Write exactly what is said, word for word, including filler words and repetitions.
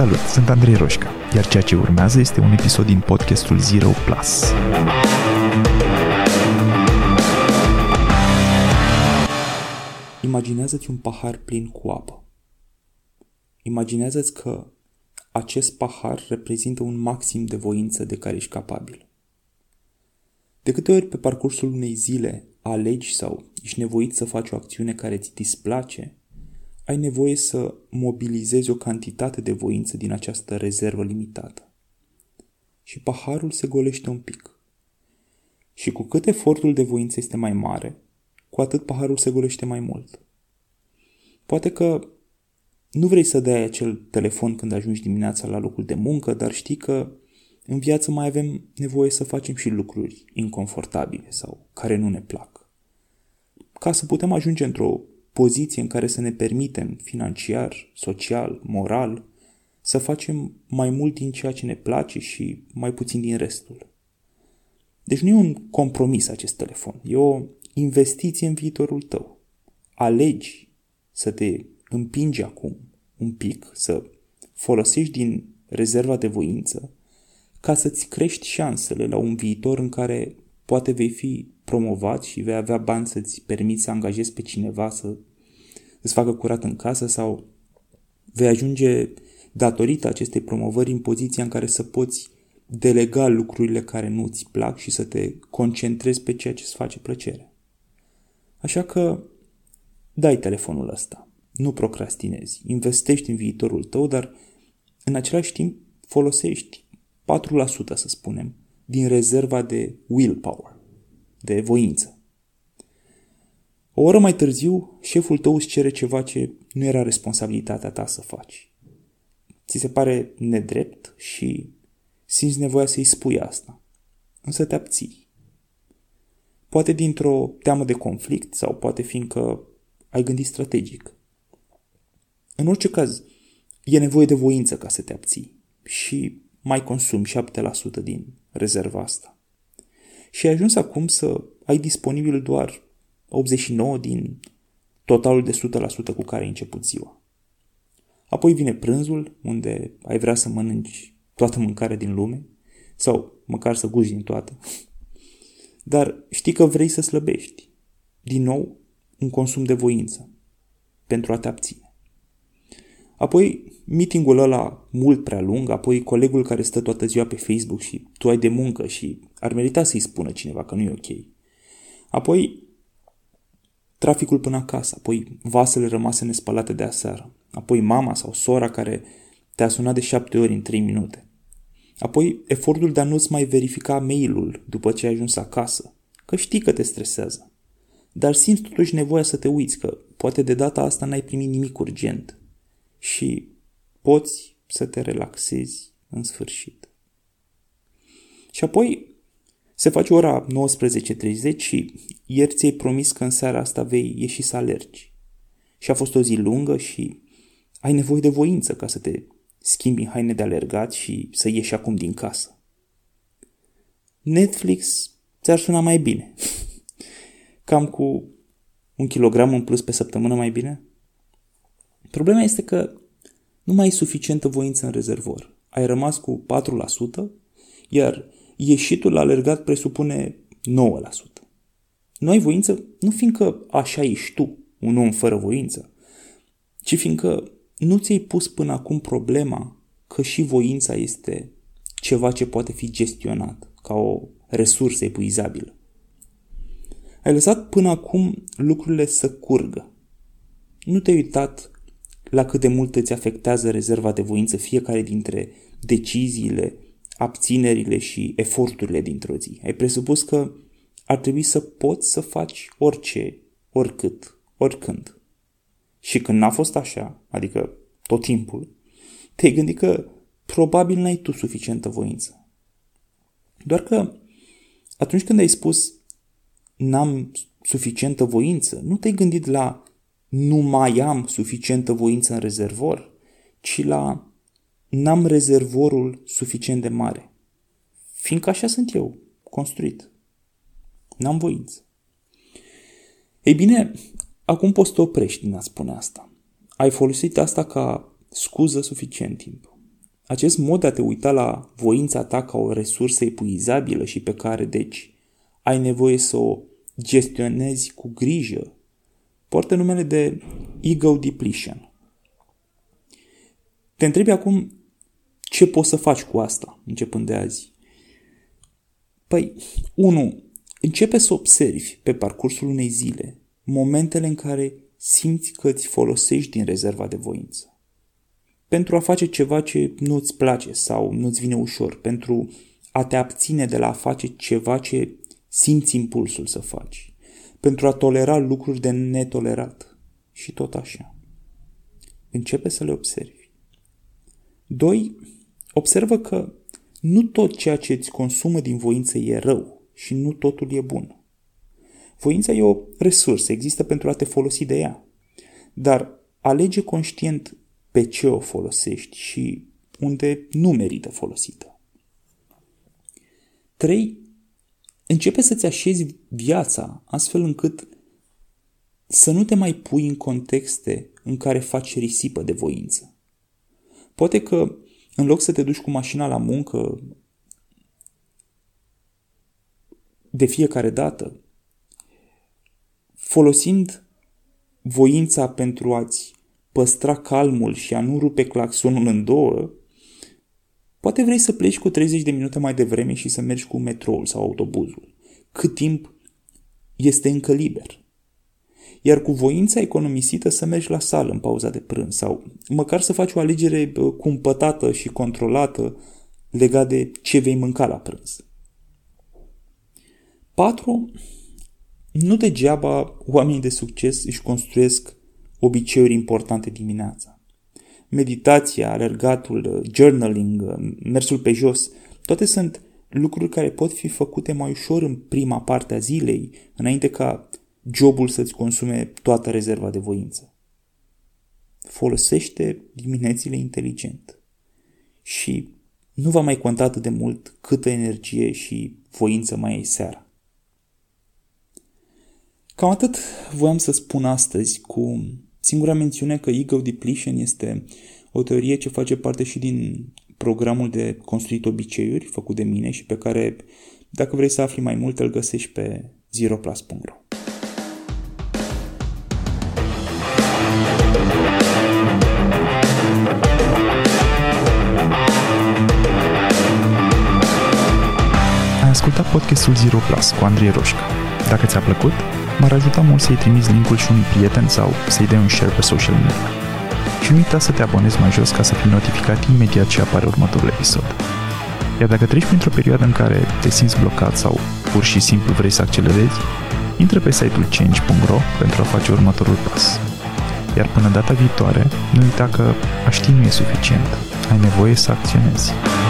Salut, sunt Andrei Roșca, iar ceea ce urmează este un episod din podcastul Zero Plus. Imaginează-ți un pahar plin cu apă. Imaginează-ți că acest pahar reprezintă un maxim de voință de care ești capabil. De câte ori pe parcursul unei zile alegi sau ești nevoit să faci o acțiune care ți displace, ai nevoie să mobilizezi o cantitate de voință din această rezervă limitată. Și paharul se golește un pic. Și cu cât efortul de voință este mai mare, cu atât paharul se golește mai mult. Poate că nu vrei să dai acel telefon când ajungi dimineața la locul de muncă, dar știi că în viață mai avem nevoie să facem și lucruri inconfortabile sau care nu ne plac. Ca să putem ajunge într-o poziție în care să ne permitem financiar, social, moral, să facem mai mult din ceea ce ne place și mai puțin din restul. Deci nu e un compromis acest telefon, e o investiție în viitorul tău. Alegi să te împingi acum un pic, să folosești din rezerva de voință ca să-ți crești șansele la un viitor în care poate vei fi promovat și vei avea bani să-ți permiți să angajezi pe cineva să îți facă curat în casă sau vei ajunge datorită acestei promovări în poziția în care să poți delega lucrurile care nu îți plac și să te concentrezi pe ceea ce îți face plăcere. Așa că dai telefonul ăsta, nu procrastinezi, investești în viitorul tău, dar în același timp folosești patru la sută, să spunem, din rezerva de willpower, de voință. O oră mai târziu, șeful tău îți cere ceva ce nu era responsabilitatea ta să faci. Ți se pare nedrept și simți nevoia să-i spui asta, însă te abții. Poate dintr-o teamă de conflict sau poate fiindcă ai gândit strategic. În orice caz, e nevoie de voință ca să te abții și mai consumi șapte la sută din rezerva asta. Și ai ajuns acum să ai disponibil doar optzeci și nouă din totalul de o sută la sută cu care ai început ziua. Apoi vine prânzul, unde ai vrea să mănânci toată mâncarea din lume, sau măcar să guși din toată, dar știi că vrei să slăbești. Din nou, un consum de voință pentru a te abține. Apoi, meetingul ăla mult prea lung, apoi colegul care stă toată ziua pe Facebook și tu ai de muncă și ar merita să-i spună cineva că nu e ok. Apoi, traficul până acasă, apoi vasele rămase nespălate de aseară, apoi mama sau sora care te-a sunat de șapte ori în trei minute. Apoi, efortul de a nu-ți mai verifica mail-ul după ce ai ajuns acasă, că știi că te stresează. Dar simți totuși nevoia să te uiți, că poate de data asta n-ai primit nimic urgent și poți să te relaxezi în sfârșit. Și apoi se face ora nouăsprezece și treizeci și ieri ți-ai promis că în seara asta vei ieși să alergi. Și a fost o zi lungă și ai nevoie de voință ca să te schimbi în haine de alergat și să ieși acum din casă. Netflix ți-ar suna mai bine. Cam cu un kilogram în plus pe săptămână mai bine? Problema este că nu mai e suficientă voință în rezervor. Ai rămas cu patru la sută, iar ieșitul alergat presupune nouă la sută. Nu ai voință nu fiindcă așa ești tu, un om fără voință, ci fiindcă nu ți-ai pus până acum problema că și voința este ceva ce poate fi gestionat, ca o resursă epuizabilă. Ai lăsat până acum lucrurile să curgă. Nu te-ai uitat la cât de mult îți afectează rezerva de voință fiecare dintre deciziile, abținerile și eforturile dintr-o zi. Ai presupus că ar trebui să poți să faci orice, oricât, oricând. Și când n-a fost așa, adică tot timpul, te-ai gândit că probabil n-ai tu suficientă voință. Doar că atunci când ai spus n-am suficientă voință, nu te-ai gândit la nu mai am suficientă voință în rezervor, ci la n-am rezervorul suficient de mare. Fiindcă așa sunt eu, construit. N-am voință. Ei bine, acum poți să te oprești din a spune asta. Ai folosit asta ca scuză suficient timp. Acest mod de a te uita la voința ta ca o resursă epuizabilă și pe care, deci, ai nevoie să o gestionezi cu grijă, poartă numele de Ego Depletion. Te întrebi acum ce poți să faci cu asta, începând de azi. Păi, unu. Începe să observi pe parcursul unei zile momentele în care simți că îți folosești din rezerva de voință. Pentru a face ceva ce nu-ți place sau nu-ți vine ușor, pentru a te abține de la a face ceva ce simți impulsul să faci, pentru a tolera lucruri de netolerat și tot așa. Începe să le observi. doi. Observă că nu tot ceea ce îți consumă din voință e rău și nu totul e bun. Voința e o resursă, există pentru a te folosi de ea, dar alege conștient pe ce o folosești și unde nu merită folosită. trei. Începe să-ți așezi viața astfel încât să nu te mai pui în contexte în care faci risipă de voință. Poate că în loc să te duci cu mașina la muncă de fiecare dată, folosind voința pentru a-ți păstra calmul și a nu rupe claxonul în două, poate vrei să pleci cu treizeci de minute mai devreme și să mergi cu metroul sau autobuzul, cât timp este încă liber. Iar cu voința economisită să mergi la sală în pauza de prânz sau măcar să faci o alegere cumpătată și controlată legat de ce vei mânca la prânz. patru. Nu degeaba oamenii de succes își construiesc obiceiuri importante dimineața. Meditația, alergatul, journaling, mersul pe jos, toate sunt lucruri care pot fi făcute mai ușor în prima parte a zilei, înainte ca jobul să-ți consume toată rezerva de voință. Folosește diminețile inteligent și nu va mai conta atât de mult câtă energie și voință mai ai seara. Cam atât voiam să spun astăzi cu singura mențiune că Ego Depletion este o teorie ce face parte și din programul de construit obiceiuri făcut de mine și pe care, dacă vrei să afli mai mult, îl găsești pe zero plus punct ro. Ai ascultat podcastul Zero Plus cu Andrei Roșca. Dacă ți-a plăcut, m-ar ajuta mult să-i trimiți link-ul și unui prieten sau să-i dai un share pe social media. Și nu uita să te abonezi mai jos ca să fii notificat imediat ce apare următorul episod. Iar dacă treci printr-o perioadă în care te simți blocat sau pur și simplu vrei să accelerezi, intră pe site-ul change punct ro pentru a face următorul pas. Iar până data viitoare, nu uita că a ști nu e suficient, ai nevoie să acționezi.